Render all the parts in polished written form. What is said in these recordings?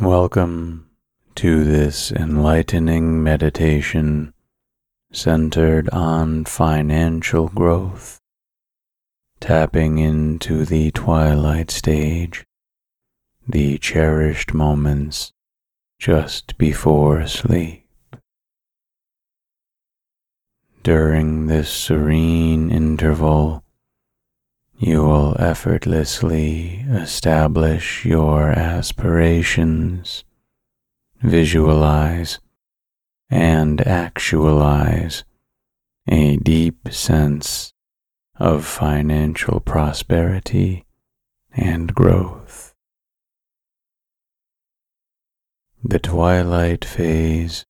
Welcome to this enlightening meditation centered on financial growth, tapping into the twilight stage, the cherished moments just before sleep. During this serene interval, you will effortlessly establish your aspirations, visualize, and actualize a deep sense of financial prosperity and growth. The twilight phase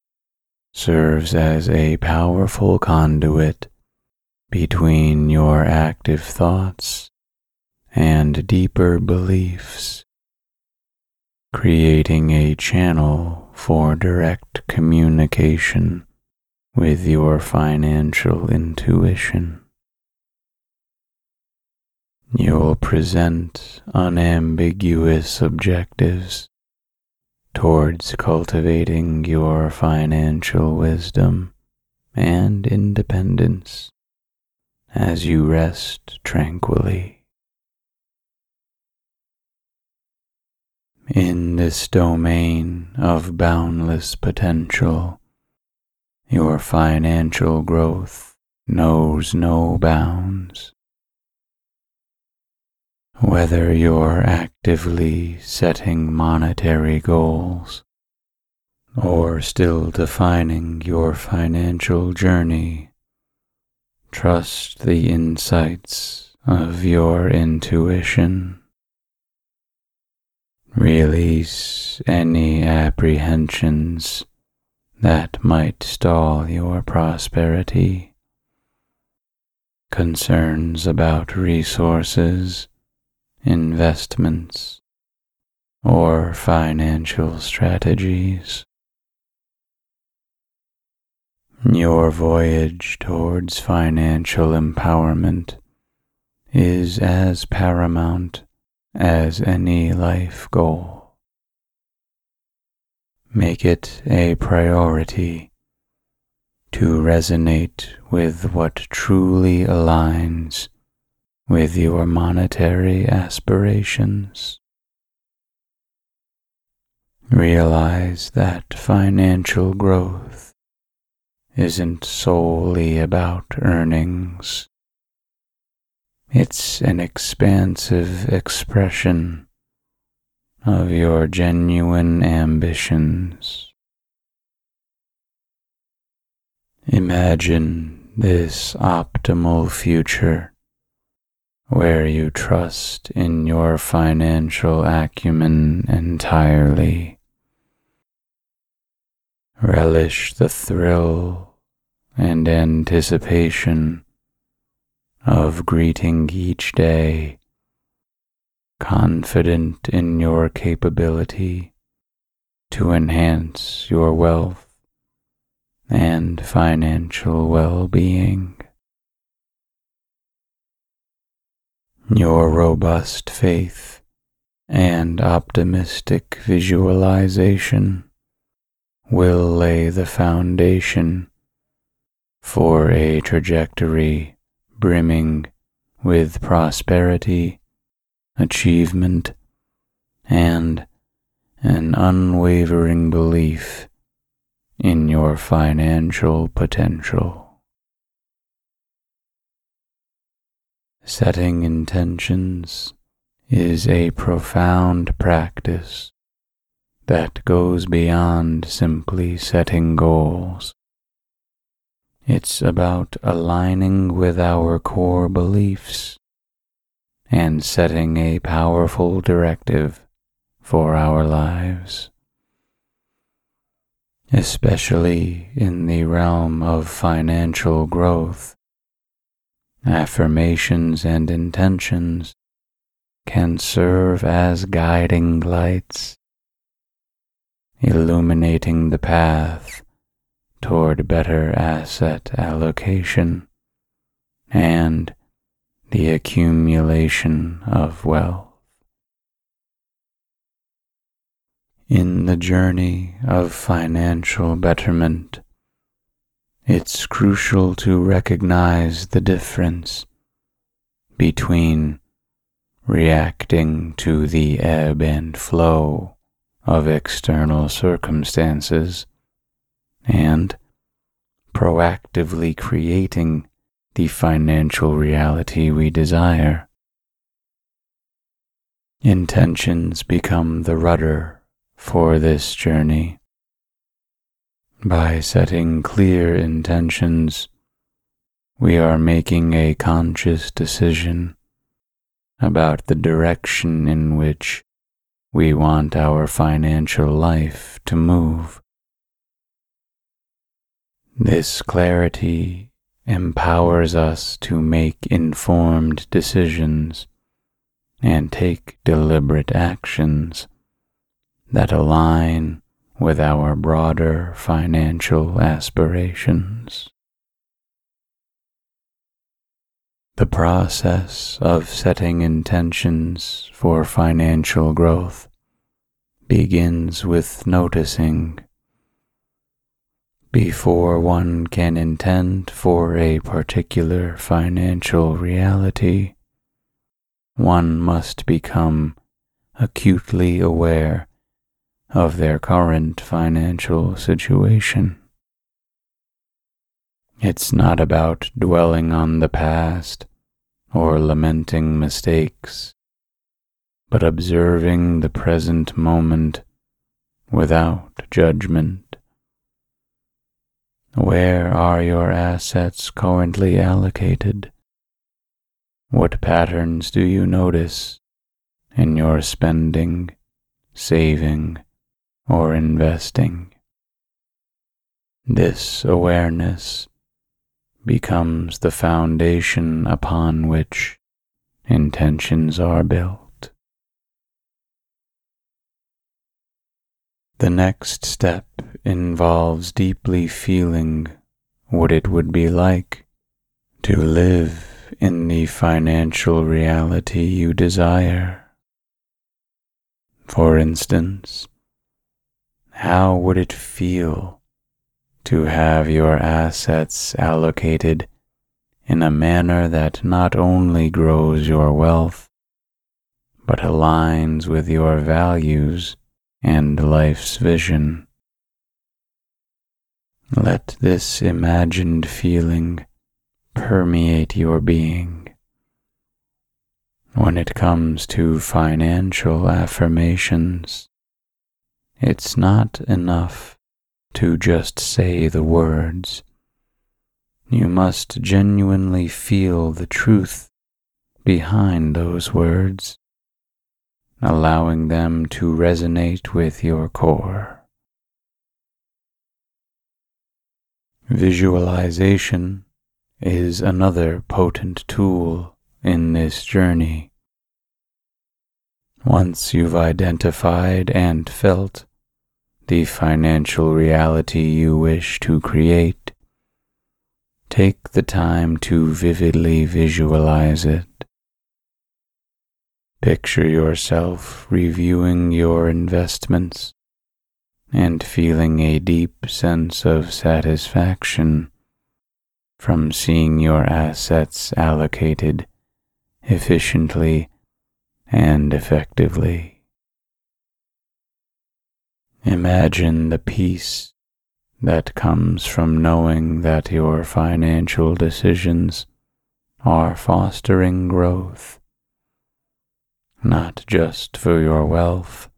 serves as a powerful conduit between your active thoughts and deeper beliefs, creating a channel for direct communication with your financial intuition. You will present unambiguous objectives towards cultivating your financial wisdom and independence as you rest tranquilly. In this domain of boundless potential, your financial growth knows no bounds. Whether you're actively setting monetary goals or still defining your financial journey, trust the insights of your intuition. Release any apprehensions that might stall your prosperity, concerns about resources, investments, or financial strategies. Your voyage towards financial empowerment is as paramount as any life goal. Make it a priority to resonate with what truly aligns with your monetary aspirations. Realize that financial growth isn't solely about earnings. It's an expansive expression of your genuine ambitions. Imagine this optimal future where you trust in your financial acumen entirely. Relish the thrill and anticipation of greeting each day, confident in your capability to enhance your wealth and financial well-being. Your robust faith and optimistic visualization will lay the foundation for a trajectory brimming with prosperity, achievement, and an unwavering belief in your financial potential. Setting intentions is a profound practice that goes beyond simply setting goals. It's about aligning with our core beliefs and setting a powerful directive for our lives, especially in the realm of financial growth. Affirmations and intentions can serve as guiding lights, illuminating the path toward better asset allocation and the accumulation of wealth. In the journey of financial betterment, it's crucial to recognize the difference between reacting to the ebb and flow of external circumstances and proactively creating the financial reality we desire. Intentions become the rudder for this journey. By setting clear intentions, we are making a conscious decision about the direction in which we want our financial life to move. This clarity empowers us to make informed decisions and take deliberate actions that align with our broader financial aspirations. The process of setting intentions for financial growth begins with noticing. Before one can intend for a particular financial reality, one must become acutely aware of their current financial situation. It's not about dwelling on the past or lamenting mistakes, but observing the present moment without judgment. Where are your assets currently allocated? What patterns do you notice in your spending, saving, or investing? This awareness becomes the foundation upon which intentions are built. The next step involves deeply feeling what it would be like to live in the financial reality you desire. For instance, how would it feel to have your assets allocated in a manner that not only grows your wealth, but aligns with your values and life's vision? Let this imagined feeling permeate your being. When it comes to financial affirmations, it's not enough to just say the words. You must genuinely feel the truth behind those words, allowing them to resonate with your core. Visualization is another potent tool in this journey. Once you've identified and felt the financial reality you wish to create, take the time to vividly visualize it. Picture yourself reviewing your investments and feeling a deep sense of satisfaction from seeing your assets allocated efficiently and effectively. Imagine the peace that comes from knowing that your financial decisions are fostering growth, not just for your wealth,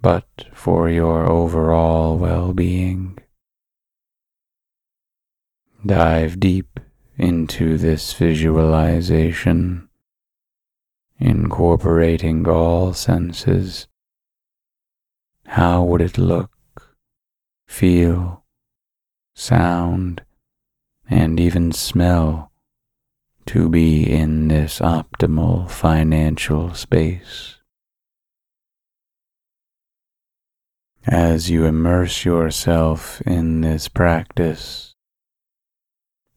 but for your overall well-being. Dive deep into this visualization, incorporating all senses How would it look, feel, sound, and even smell to be in this optimal financial space? As you immerse yourself in this practice,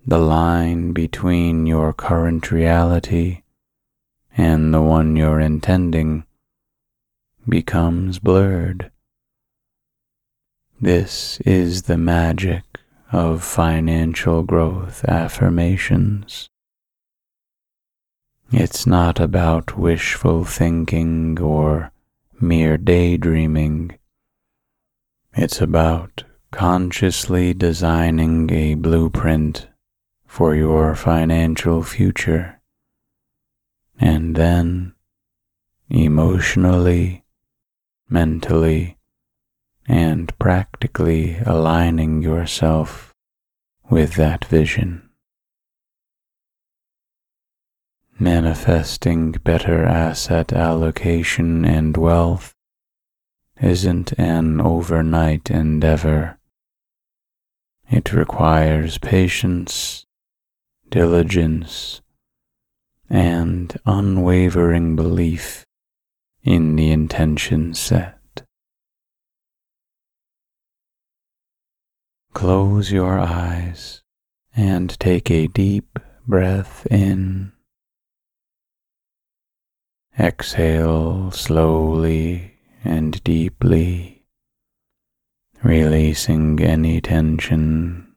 the line between your current reality and the one you're intending becomes blurred. This is the magic of financial growth affirmations. It's not about wishful thinking or mere daydreaming. It's about consciously designing a blueprint for your financial future, and then emotionally, mentally, and practically aligning yourself with that vision. Manifesting better asset allocation and wealth isn't an overnight endeavor. It requires patience, diligence, and unwavering belief in the intention set. Close your eyes and take a deep breath in. Exhale slowly and deeply, releasing any tension.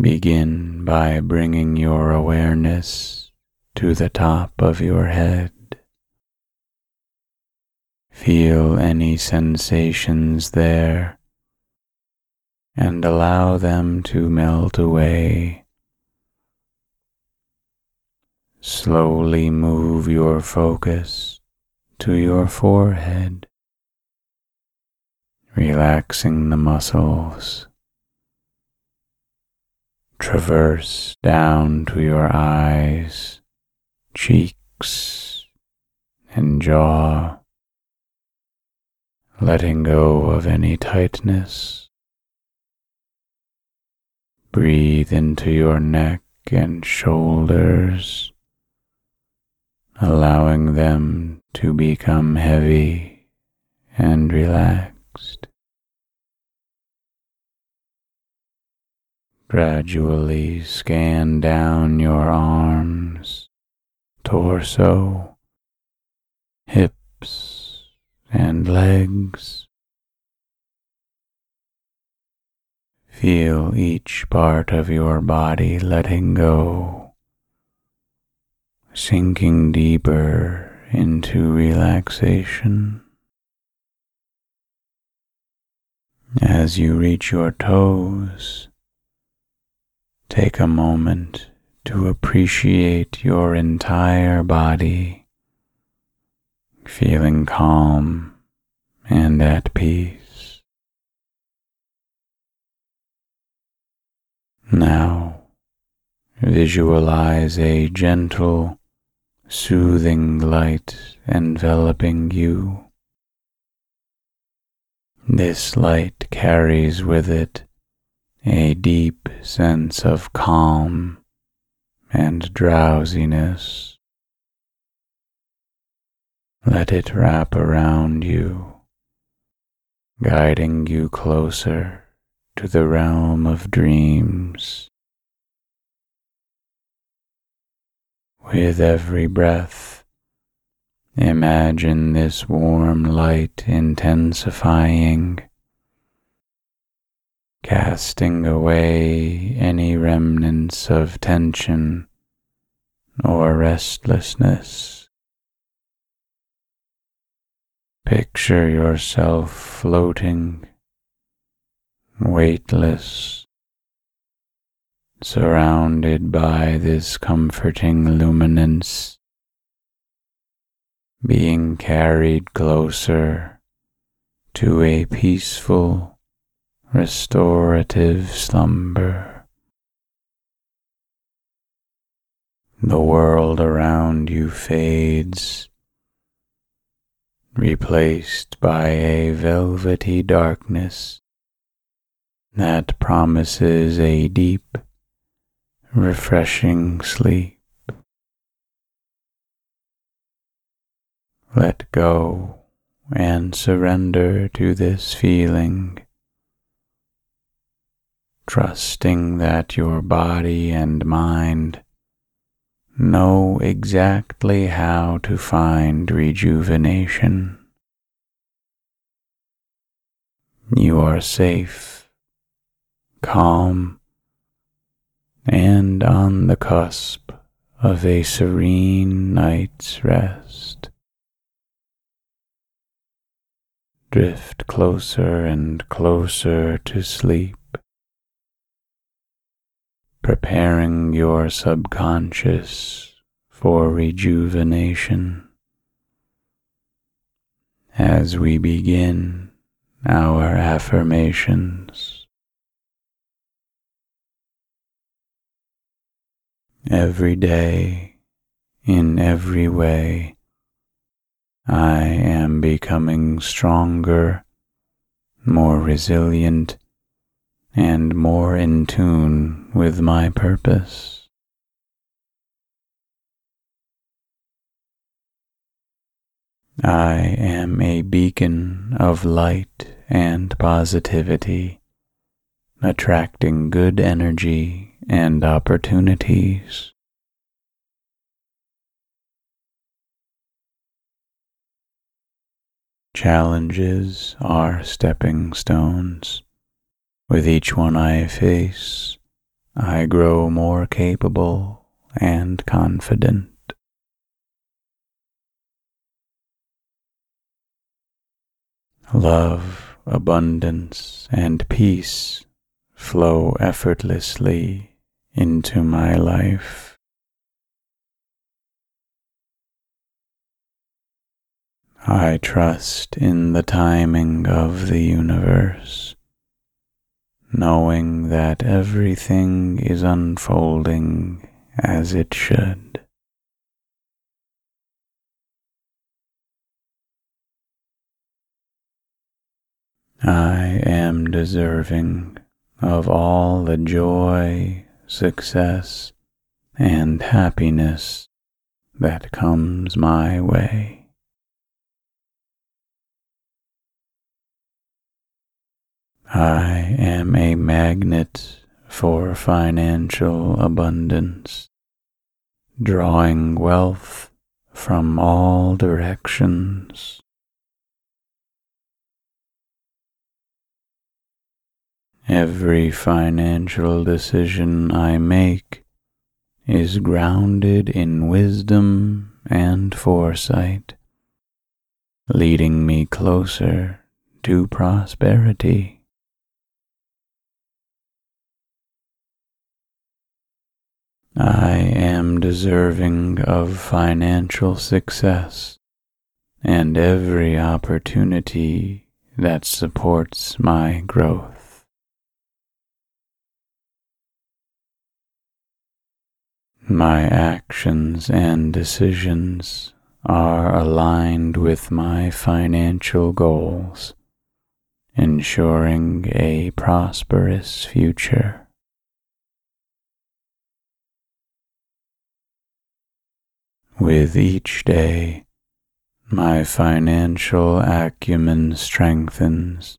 Begin by bringing your awareness to the top of your head. Feel any sensations there and allow them to melt away. Slowly move your focus to your forehead, relaxing the muscles. Traverse down to your eyes, cheeks, and jaw, letting go of any tightness. Breathe into your neck and shoulders, allowing them to become heavy and relaxed. Gradually scan down your arms, torso, hips, and legs. Feel each part of your body letting go, sinking deeper into relaxation. As you reach your toes, take a moment to appreciate your entire body, feeling calm and at peace. Now, visualize a gentle, soothing light enveloping you. This light carries with it a deep sense of calm and drowsiness. Let it wrap around you, guiding you closer to the realm of dreams. With every breath, imagine this warm light intensifying, casting away any remnants of tension or restlessness. Picture yourself floating, weightless, surrounded by this comforting luminance, being carried closer to a peaceful, restorative slumber. The world around you fades, replaced by a velvety darkness that promises a deep, refreshing sleep. Let go and surrender to this feeling, trusting that your body and mind know exactly how to find rejuvenation. You are safe, calm, and on the cusp of a serene night's rest. Drift closer and closer to sleep, preparing your subconscious for rejuvenation as we begin our affirmations. Every day, in every way, I am becoming stronger, more resilient, and more in tune with my purpose. I am a beacon of light and positivity, attracting good energy and opportunities. Challenges are stepping stones. With each one I face, I grow more capable and confident. Love, abundance, and peace flow effortlessly into my life. I trust in the timing of the universe, knowing that everything is unfolding as it should. I am deserving of all the joy, success, and happiness that comes my way. I am a magnet for financial abundance, drawing wealth from all directions. Every financial decision I make is grounded in wisdom and foresight, leading me closer to prosperity. I am deserving of financial success and every opportunity that supports my growth. My actions and decisions are aligned with my financial goals, ensuring a prosperous future. With each day, my financial acumen strengthens,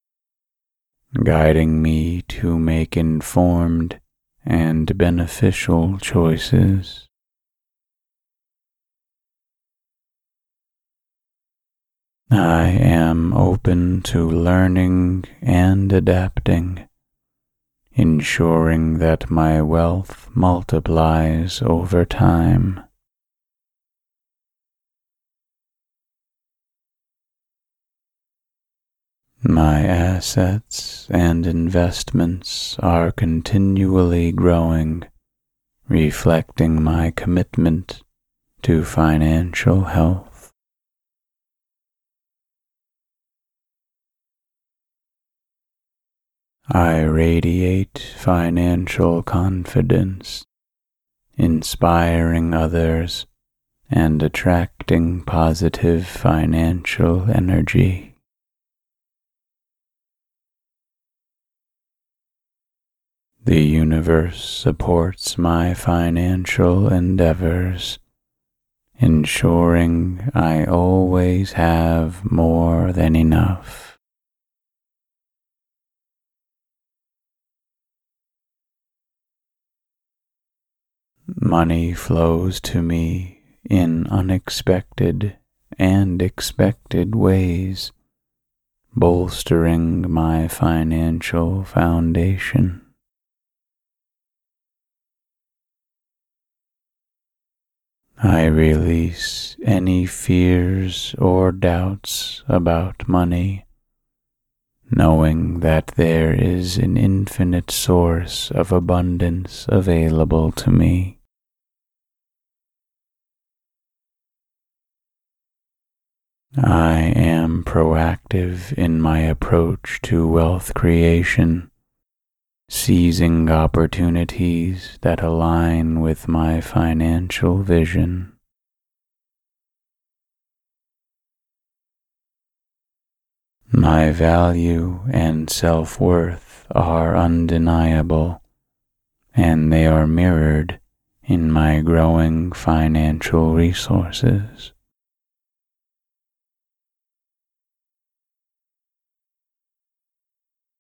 guiding me to make informed and beneficial choices. I am open to learning and adapting, ensuring that my wealth multiplies over time. My assets and investments are continually growing, reflecting my commitment to financial health. I radiate financial confidence, inspiring others and attracting positive financial energy. The universe supports my financial endeavors, ensuring I always have more than enough. Money flows to me in unexpected and expected ways, bolstering my financial foundation. I release any fears or doubts about money, knowing that there is an infinite source of abundance available to me. I am proactive in my approach to wealth creation, seizing opportunities that align with my financial vision. My value and self-worth are undeniable, and they are mirrored in my growing financial resources.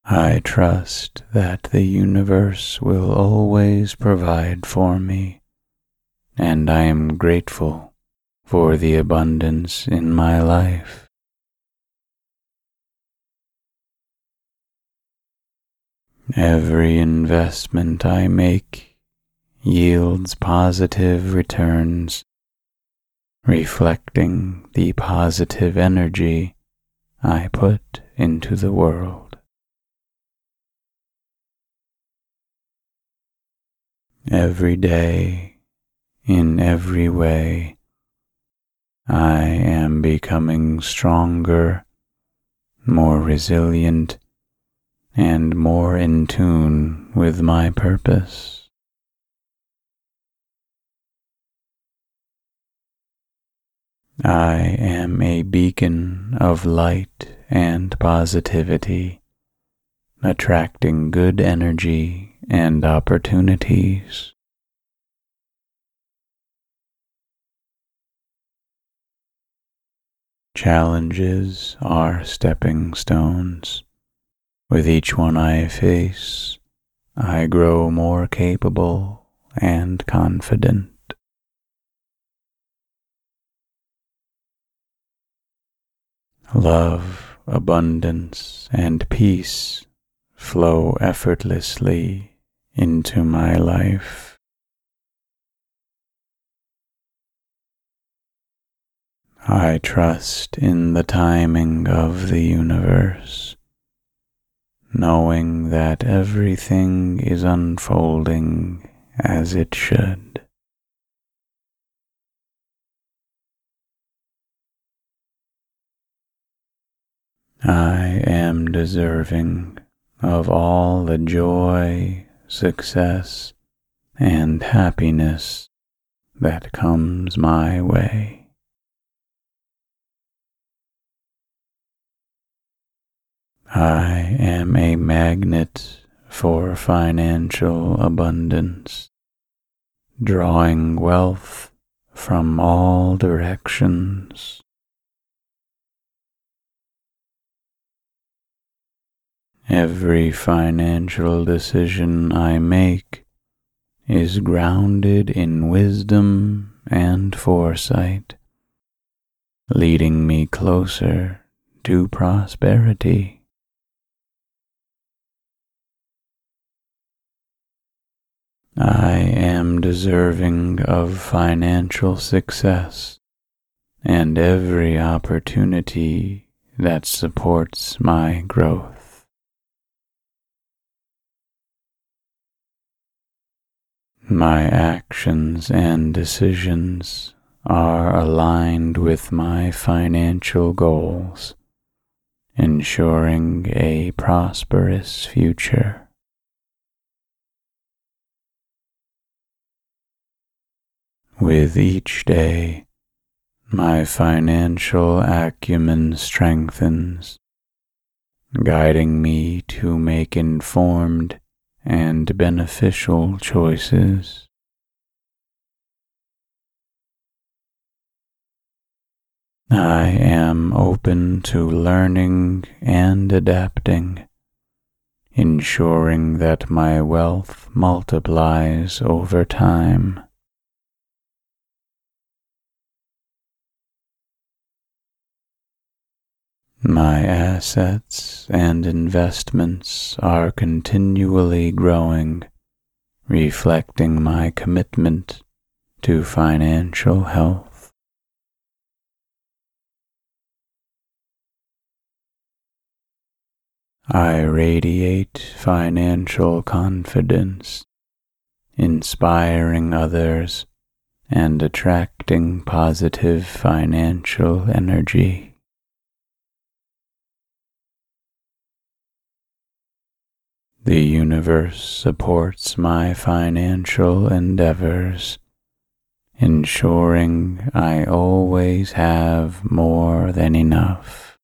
I trust that the universe will always provide for me, and I am grateful for the abundance in my life. Every investment I make yields positive returns, reflecting the positive energy I put into the world. Every day, in every way, I am becoming stronger, more resilient, and more in tune with my purpose. I am a beacon of light and positivity, attracting good energy and opportunities. Challenges are stepping stones. With each one I face, I grow more capable and confident. Love, abundance, and peace flow effortlessly into my life. I trust in the timing of the universe, knowing that everything is unfolding as it should. I am deserving of all the joy, success, and happiness that comes my way. I am a magnet for financial abundance, drawing wealth from all directions. Every financial decision I make is grounded in wisdom and foresight, leading me closer to prosperity. I am deserving of financial success and every opportunity that supports my growth. My actions and decisions are aligned with my financial goals, ensuring a prosperous future. With each day, my financial acumen strengthens, guiding me to make informed and beneficial choices. I am open to learning and adapting, ensuring that my wealth multiplies over time. My assets and investments are continually growing, reflecting my commitment to financial health. I radiate financial confidence, inspiring others and attracting positive financial energy. The universe supports my financial endeavors, ensuring I always have more than enough.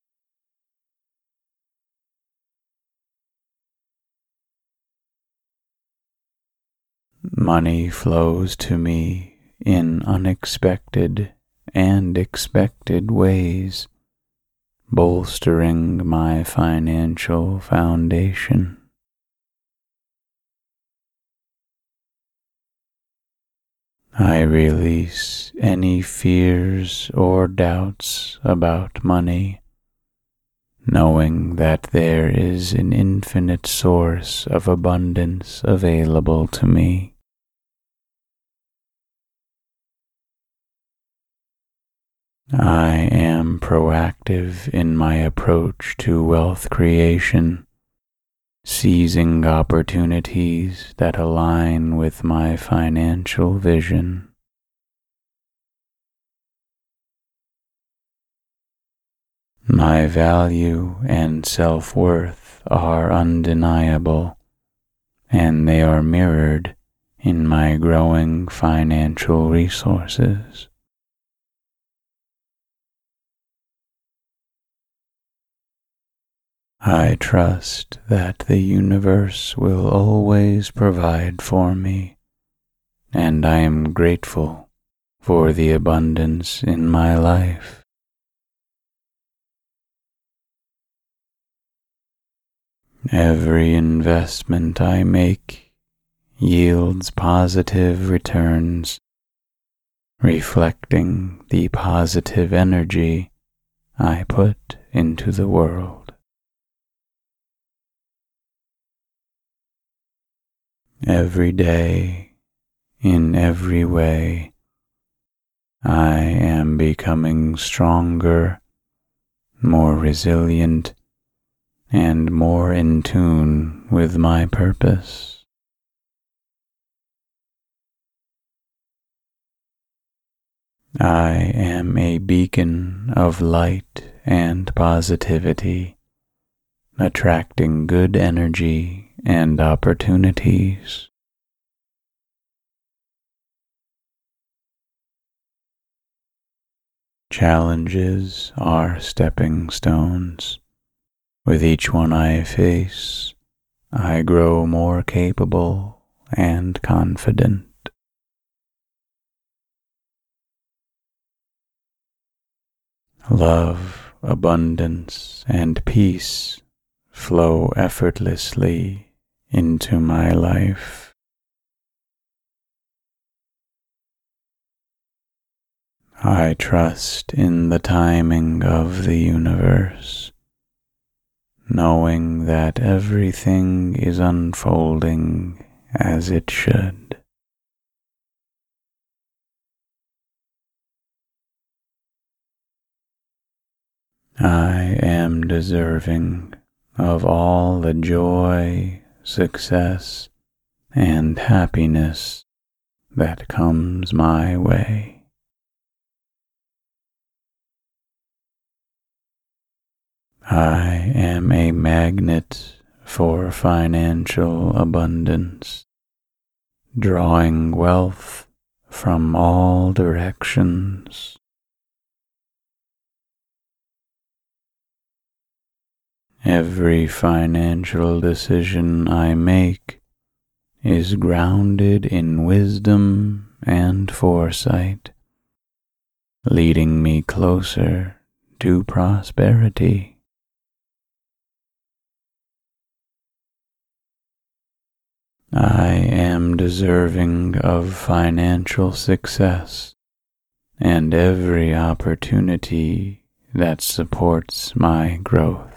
Money flows to me in unexpected and expected ways, bolstering my financial foundation. I release any fears or doubts about money, knowing that there is an infinite source of abundance available to me. I am proactive in my approach to wealth creation, seizing opportunities that align with my financial vision. My value and self-worth are undeniable, and they are mirrored in my growing financial resources. I trust that the universe will always provide for me, and I am grateful for the abundance in my life. Every investment I make yields positive returns, reflecting the positive energy I put into the world. Every day, in every way, I am becoming stronger, more resilient, and more in tune with my purpose. I am a beacon of light and positivity, attracting good energy and opportunities. Challenges are stepping stones. With each one I face, I grow more capable and confident. Love, abundance, and peace flow effortlessly into my life. I trust in the timing of the universe, knowing that everything is unfolding as it should. I am deserving of all the joy, success, and happiness that comes my way. I am a magnet for financial abundance, drawing wealth from all directions. Every financial decision I make is grounded in wisdom and foresight, leading me closer to prosperity. I am deserving of financial success and every opportunity that supports my growth.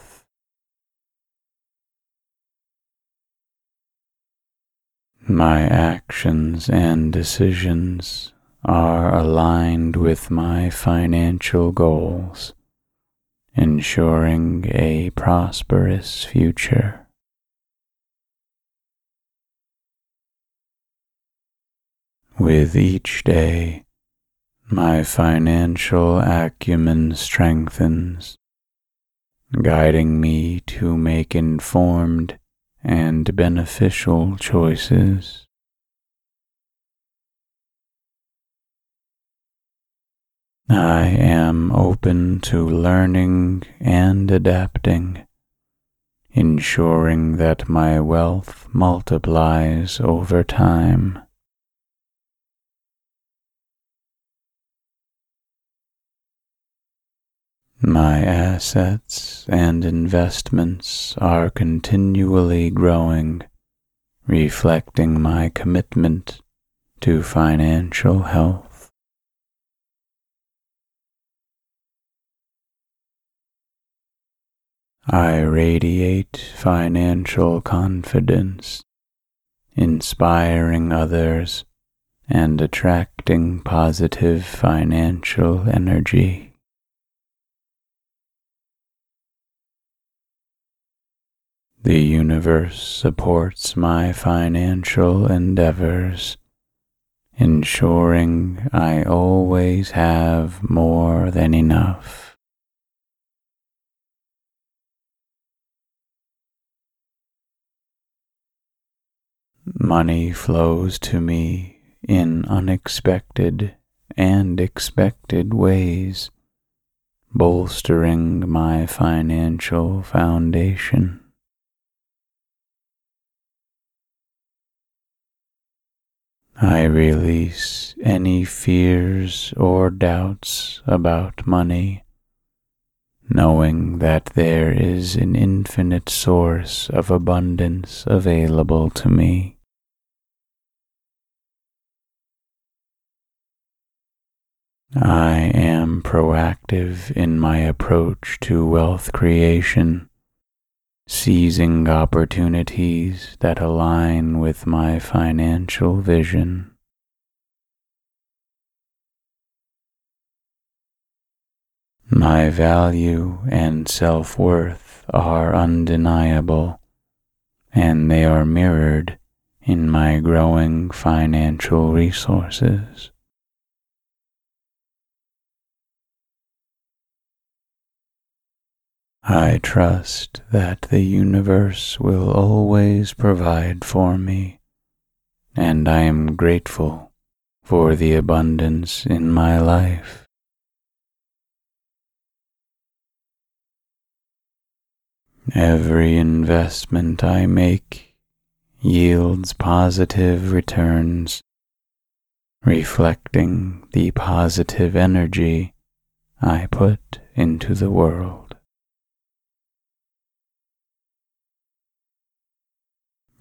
My actions and decisions are aligned with my financial goals, ensuring a prosperous future. With each day, my financial acumen strengthens, guiding me to make informed and beneficial choices. I am open to learning and adapting, ensuring that my wealth multiplies over time. My assets and investments are continually growing, reflecting my commitment to financial health. I radiate financial confidence, inspiring others and attracting positive financial energy. The universe supports my financial endeavors, ensuring I always have more than enough. Money flows to me in unexpected and expected ways, bolstering my financial foundation. I release any fears or doubts about money, knowing that there is an infinite source of abundance available to me. I am proactive in my approach to wealth creation, seizing opportunities that align with my financial vision. My value and self-worth are undeniable, and they are mirrored in my growing financial resources. I trust that the universe will always provide for me, and I am grateful for the abundance in my life. Every investment I make yields positive returns, reflecting the positive energy I put into the world.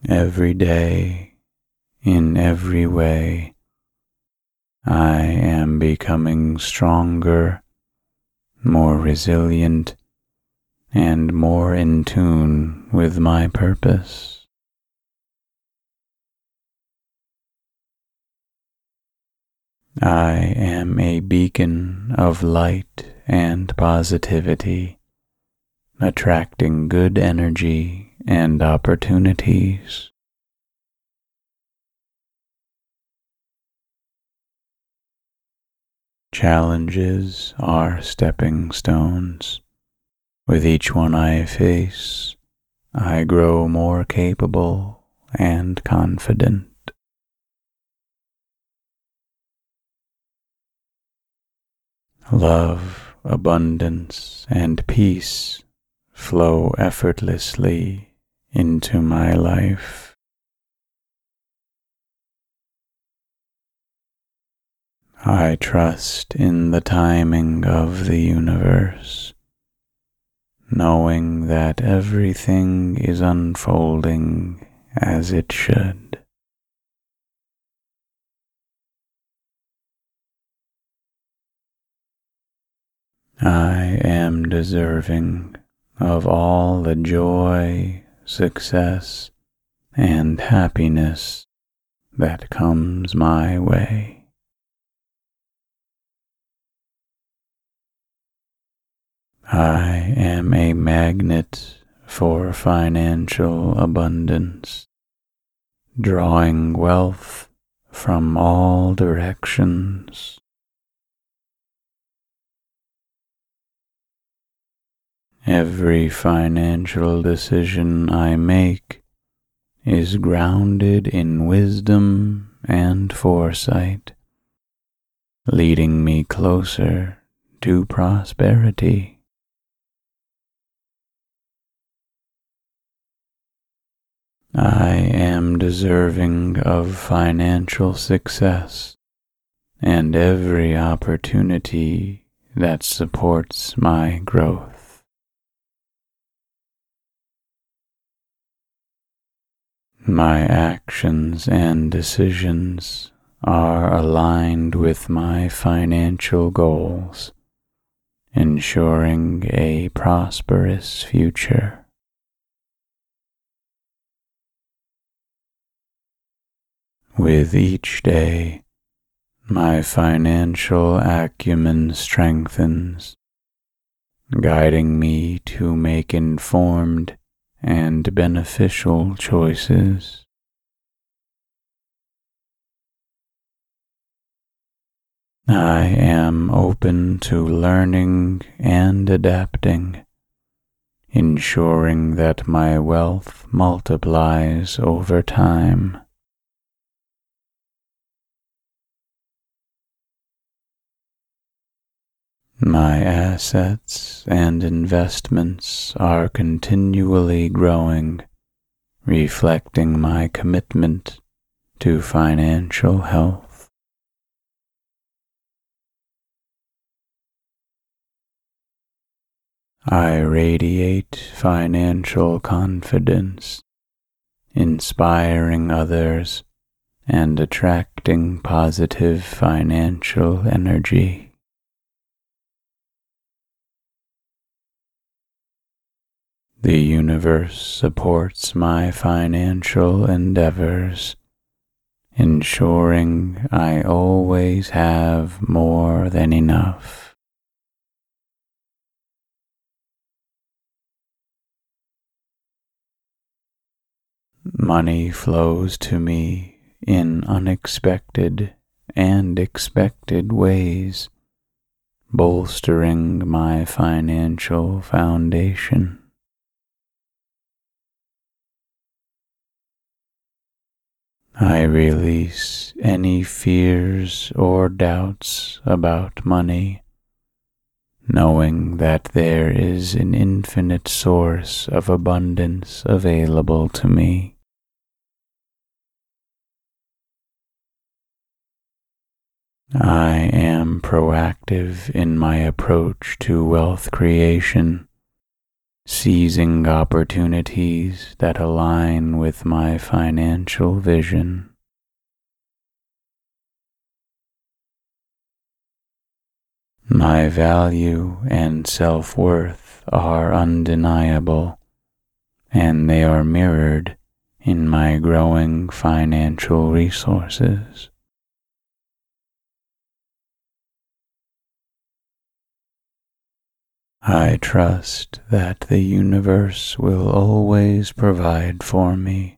Every day, in every way, I am becoming stronger, more resilient, and more in tune with my purpose. I am a beacon of light and positivity, attracting good energy and opportunities. Challenges are stepping stones. With each one I face, I grow more capable and confident. Love, abundance, and peace flow effortlessly into my life. I trust in the timing of the universe, knowing that everything is unfolding as it should. I am deserving of all the joy, success, and happiness that comes my way. I am a magnet for financial abundance, drawing wealth from all directions. Every financial decision I make is grounded in wisdom and foresight, leading me closer to prosperity. I am deserving of financial success and every opportunity that supports my growth. My actions and decisions are aligned with my financial goals, ensuring a prosperous future. With each day, my financial acumen strengthens, guiding me to make informed and beneficial choices. I am open to learning and adapting, ensuring that my wealth multiplies over time. My assets and investments are continually growing, reflecting my commitment to financial health. I radiate financial confidence, inspiring others and attracting positive financial energy. The universe supports my financial endeavors, ensuring I always have more than enough. Money flows to me in unexpected and expected ways, bolstering my financial foundation. I release any fears or doubts about money, knowing that there is an infinite source of abundance available to me. I am proactive in my approach to wealth creation, seizing opportunities that align with my financial vision. My value and self-worth are undeniable, and they are mirrored in my growing financial resources. I trust that the universe will always provide for me,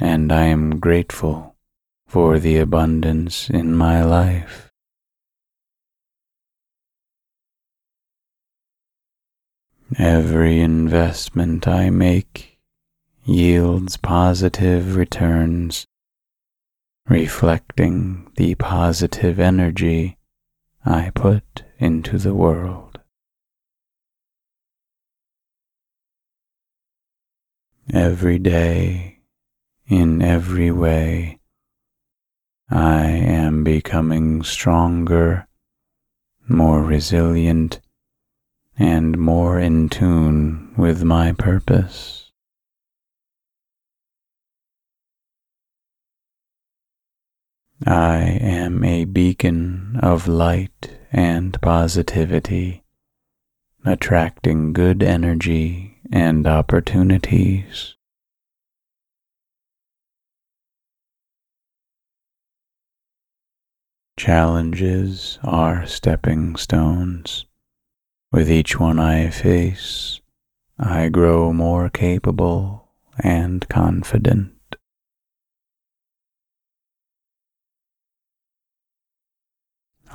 and I am grateful for the abundance in my life. Every investment I make yields positive returns, reflecting the positive energy I put into the world. every day, in every way. I am becoming stronger, more resilient, and more in tune with my purpose. I am a beacon of light and positivity, attracting good energy and opportunities. Challenges are stepping stones. With each one I face, I grow more capable and confident.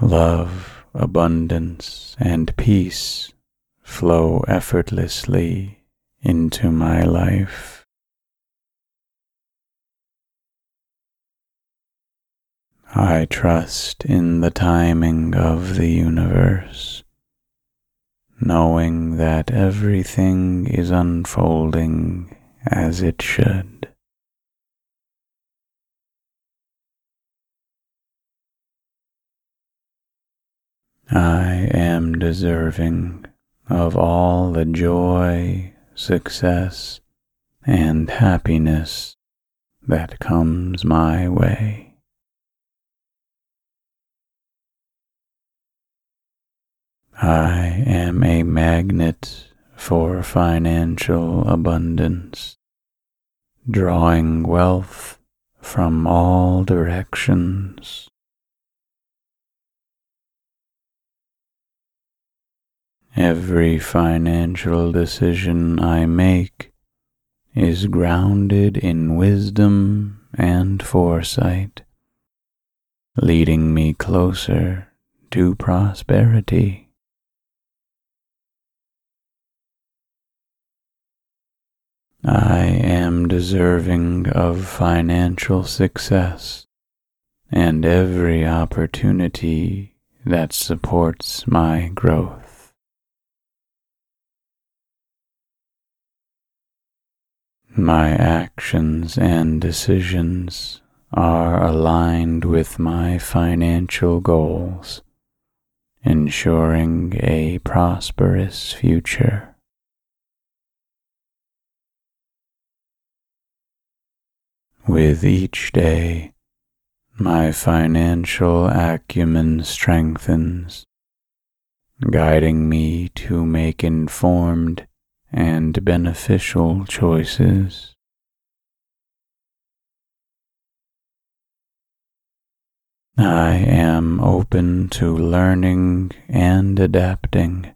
Love, abundance, and peace flow effortlessly into my life. I trust in the timing of the universe, knowing that everything is unfolding as it should. I am deserving of all the joy, success, and happiness that comes my way. I am a magnet for financial abundance, drawing wealth from all directions. Every financial decision I make is grounded in wisdom and foresight, leading me closer to prosperity. I am deserving of financial success and every opportunity that supports my growth. My actions and decisions are aligned with my financial goals, ensuring a prosperous future. With each day, my financial acumen strengthens, guiding me to make informed and beneficial choices. I am open to learning and adapting,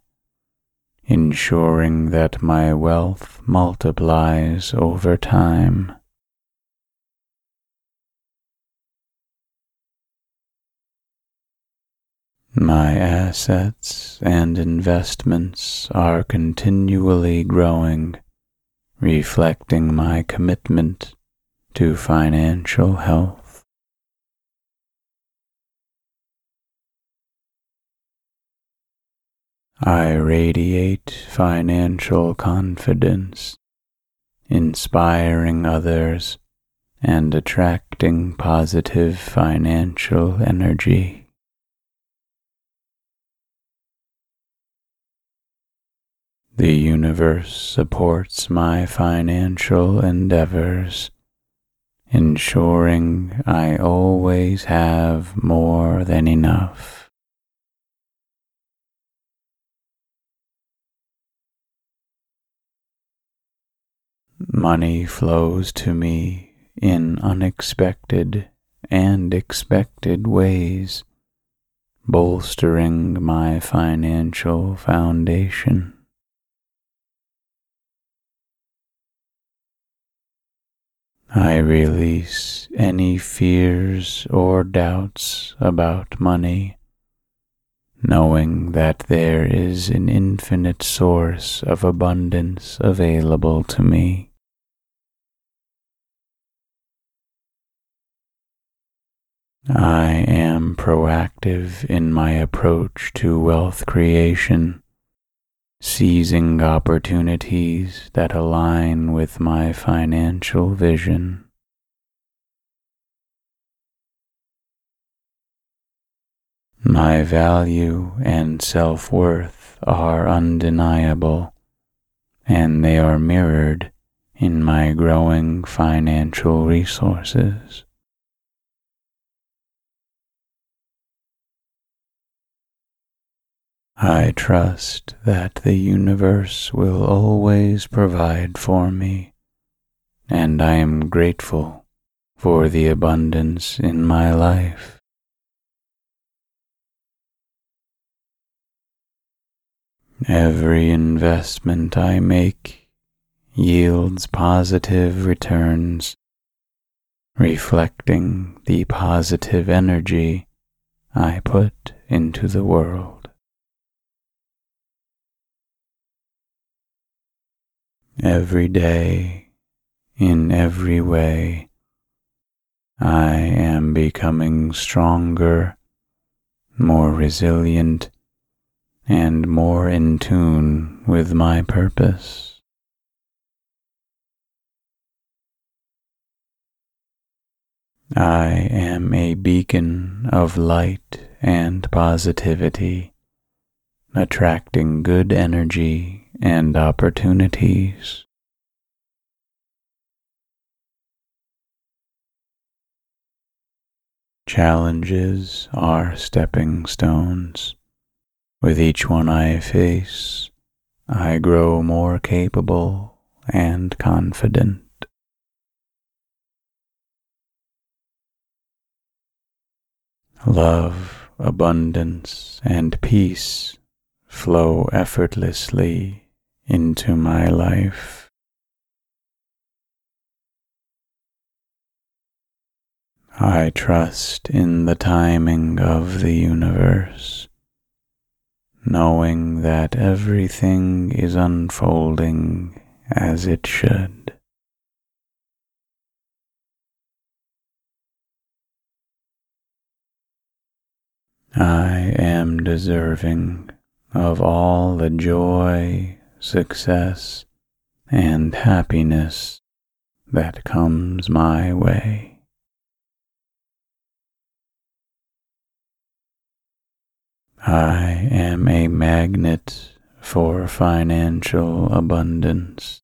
ensuring that my wealth multiplies over time. My assets and investments are continually growing, reflecting my commitment to financial health. I radiate financial confidence, inspiring others and attracting positive financial energy. The universe supports my financial endeavors, ensuring I always have more than enough. Money flows to me in unexpected and expected ways, bolstering my financial foundation. I release any fears or doubts about money, knowing that there is an infinite source of abundance available to me. I am proactive in my approach to wealth creation, seizing opportunities that align with my financial vision. My value and self-worth are undeniable, and they are mirrored in my growing financial resources. I trust that the universe will always provide for me, and I am grateful for the abundance in my life. Every investment I make yields positive returns, reflecting the positive energy I put into the world. Every day, in every way, I am becoming stronger, more resilient, and more in tune with my purpose. I am a beacon of light and positivity, attracting good energy and opportunities. Challenges are stepping stones. With each one I face, I grow more capable and confident. Love, abundance, and peace flow effortlessly into my life. I trust in the timing of the universe, knowing that everything is unfolding as it should. I am deserving of all the joy, success, and happiness that comes my way. I am a magnet for financial abundance,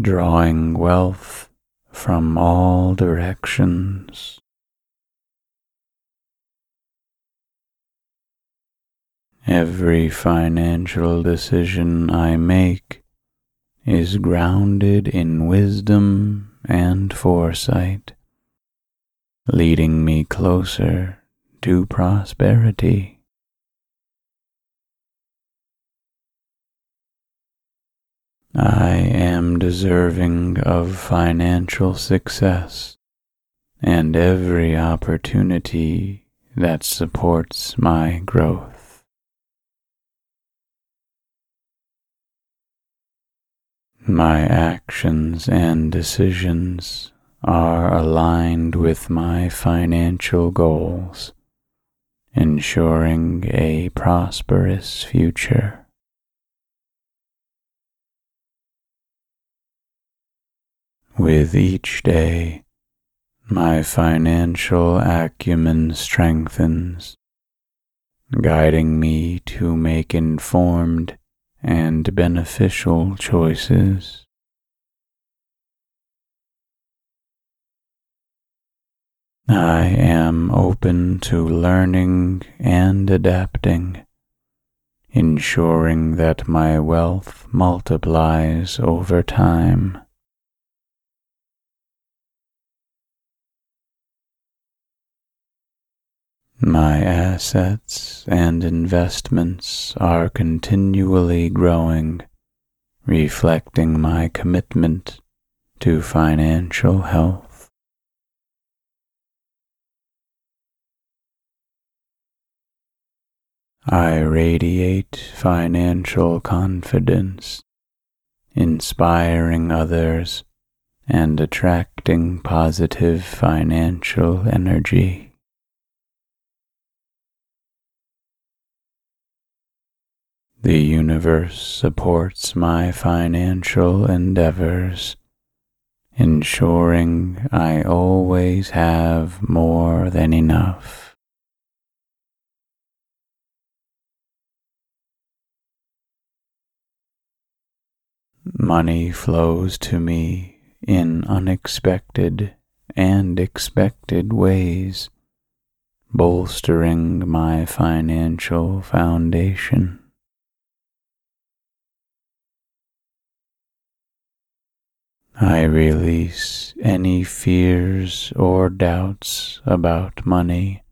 drawing wealth from all directions. Every financial decision I make is grounded in wisdom and foresight, leading me closer to prosperity. I am deserving of financial success and every opportunity that supports my growth. My actions and decisions are aligned with my financial goals, ensuring a prosperous future. With each day, my financial acumen strengthens, guiding me to make informed and beneficial choices. I am open to learning and adapting, ensuring that my wealth multiplies over time. My assets and investments are continually growing, reflecting my commitment to financial health. I radiate financial confidence, inspiring others and attracting positive financial energy. The universe supports my financial endeavors, ensuring I always have more than enough. Money flows to me in unexpected and expected ways, bolstering my financial foundation. I release any fears or doubts about money,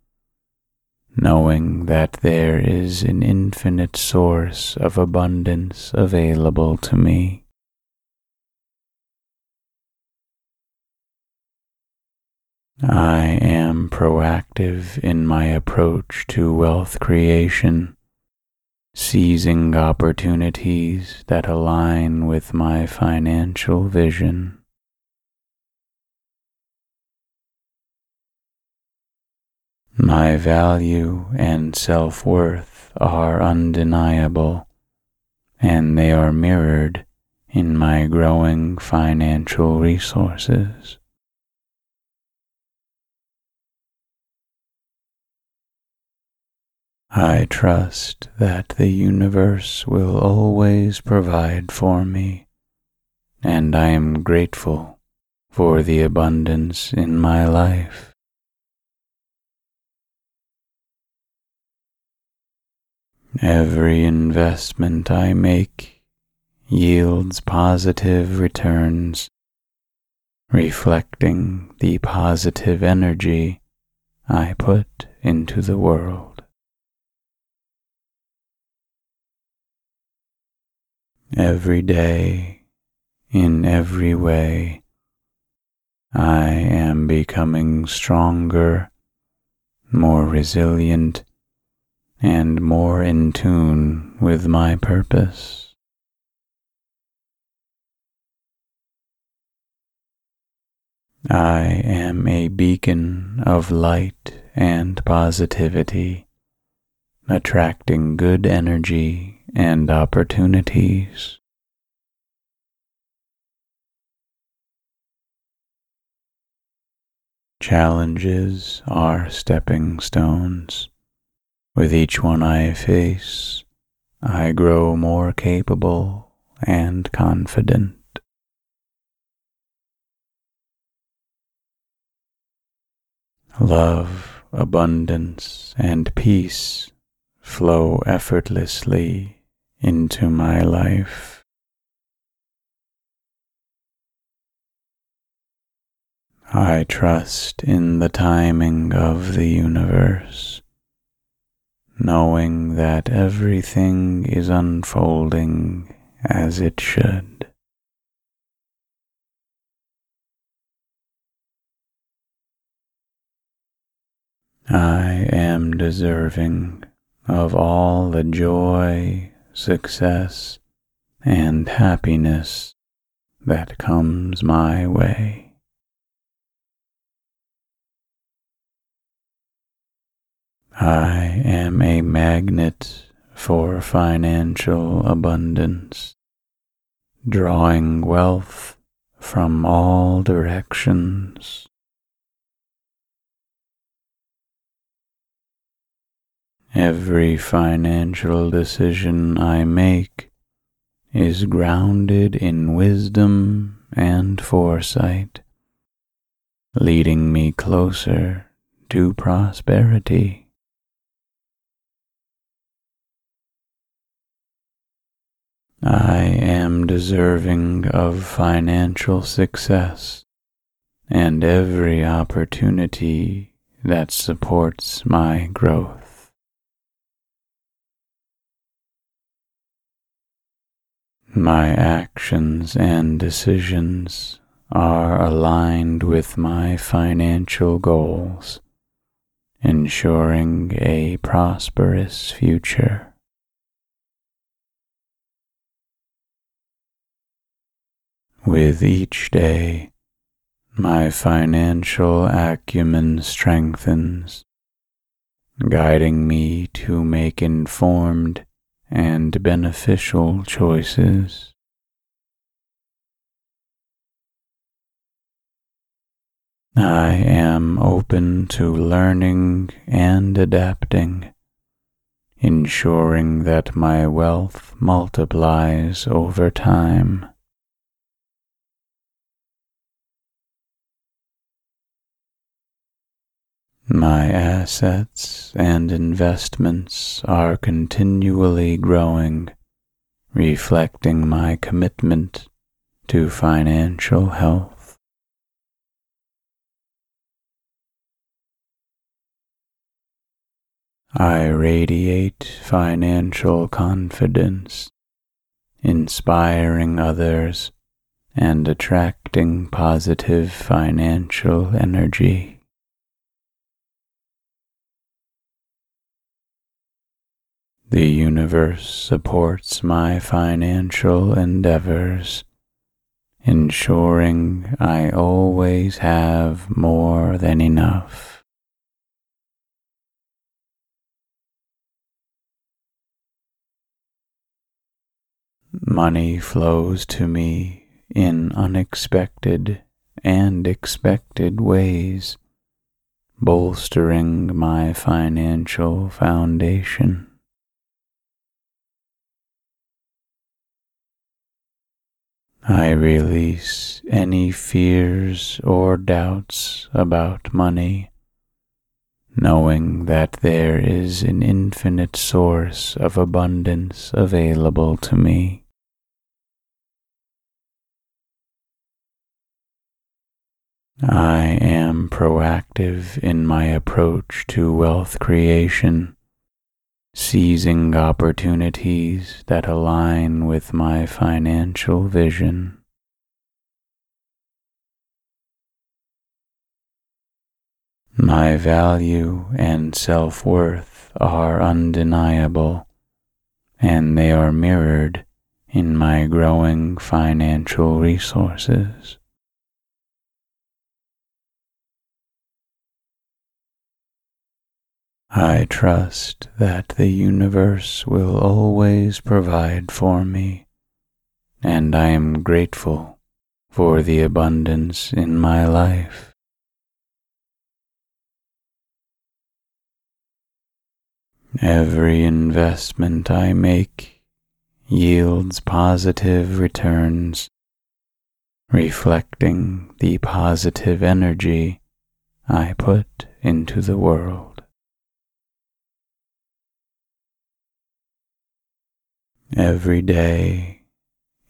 knowing that there is an infinite source of abundance available to me. I am proactive in my approach to wealth creation, seizing opportunities that align with my financial vision. My value and self-worth are undeniable, and they are mirrored in my growing financial resources. I trust that the universe will always provide for me, and I am grateful for the abundance in my life. Every investment I make yields positive returns, reflecting the positive energy I put into the world. Every day, in every way, I am becoming stronger, more resilient, and more in tune with my purpose. I am a beacon of light and positivity, attracting good energy and opportunities. Challenges are stepping stones. With each one I face, I grow more capable and confident. Love, abundance, and peace flow effortlessly into my life. I trust in the timing of the universe, knowing that everything is unfolding as it should. I am deserving of all the joy, success, and happiness that comes my way. I am a magnet for financial abundance, drawing wealth from all directions. Every financial decision I make is grounded in wisdom and foresight, leading me closer to prosperity. I am deserving of financial success and every opportunity that supports my growth. My actions and decisions are aligned with my financial goals, ensuring a prosperous future. With each day, my financial acumen strengthens, guiding me to make informed and beneficial choices. I am open to learning and adapting, ensuring that my wealth multiplies over time. My assets and investments are continually growing, reflecting my commitment to financial health. I radiate financial confidence, inspiring others and attracting positive financial energy. The universe supports my financial endeavors, ensuring I always have more than enough. Money flows to me in unexpected and expected ways, bolstering my financial foundation. I release any fears or doubts about money, knowing that there is an infinite source of abundance available to me. I am proactive in my approach to wealth creation, seizing opportunities that align with my financial vision. My value and self-worth are undeniable, and they are mirrored in my growing financial resources. I trust that the universe will always provide for me, and I am grateful for the abundance in my life. Every investment I make yields positive returns, reflecting the positive energy I put into the world. Every day,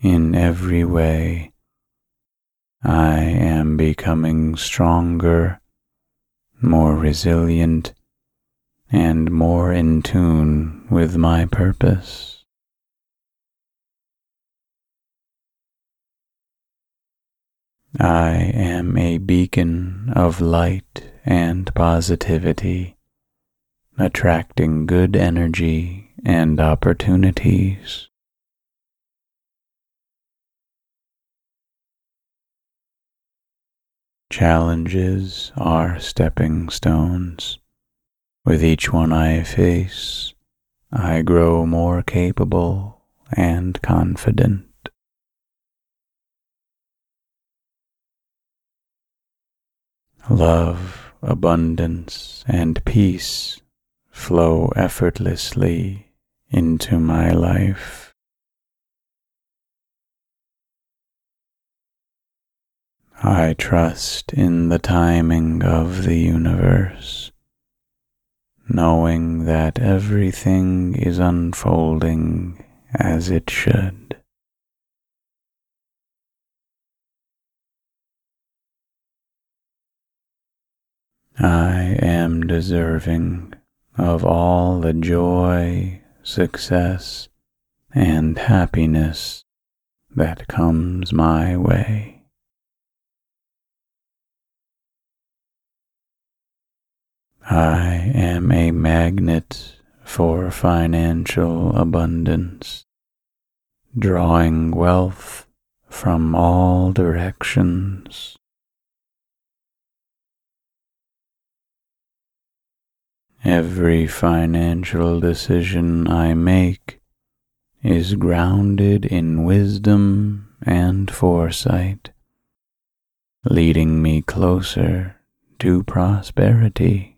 in every way, I am becoming stronger, more resilient, and more in tune with my purpose. I am a beacon of light and positivity, attracting good energy and opportunities. Challenges are stepping stones. With each one I face, I grow more capable and confident. Love, abundance, and peace flow effortlessly into my life. I trust in the timing of the universe, knowing that everything is unfolding as it should. I am deserving of all the joy, success, and happiness that comes my way. I am a magnet for financial abundance, drawing wealth from all directions. Every financial decision I make is grounded in wisdom and foresight, leading me closer to prosperity.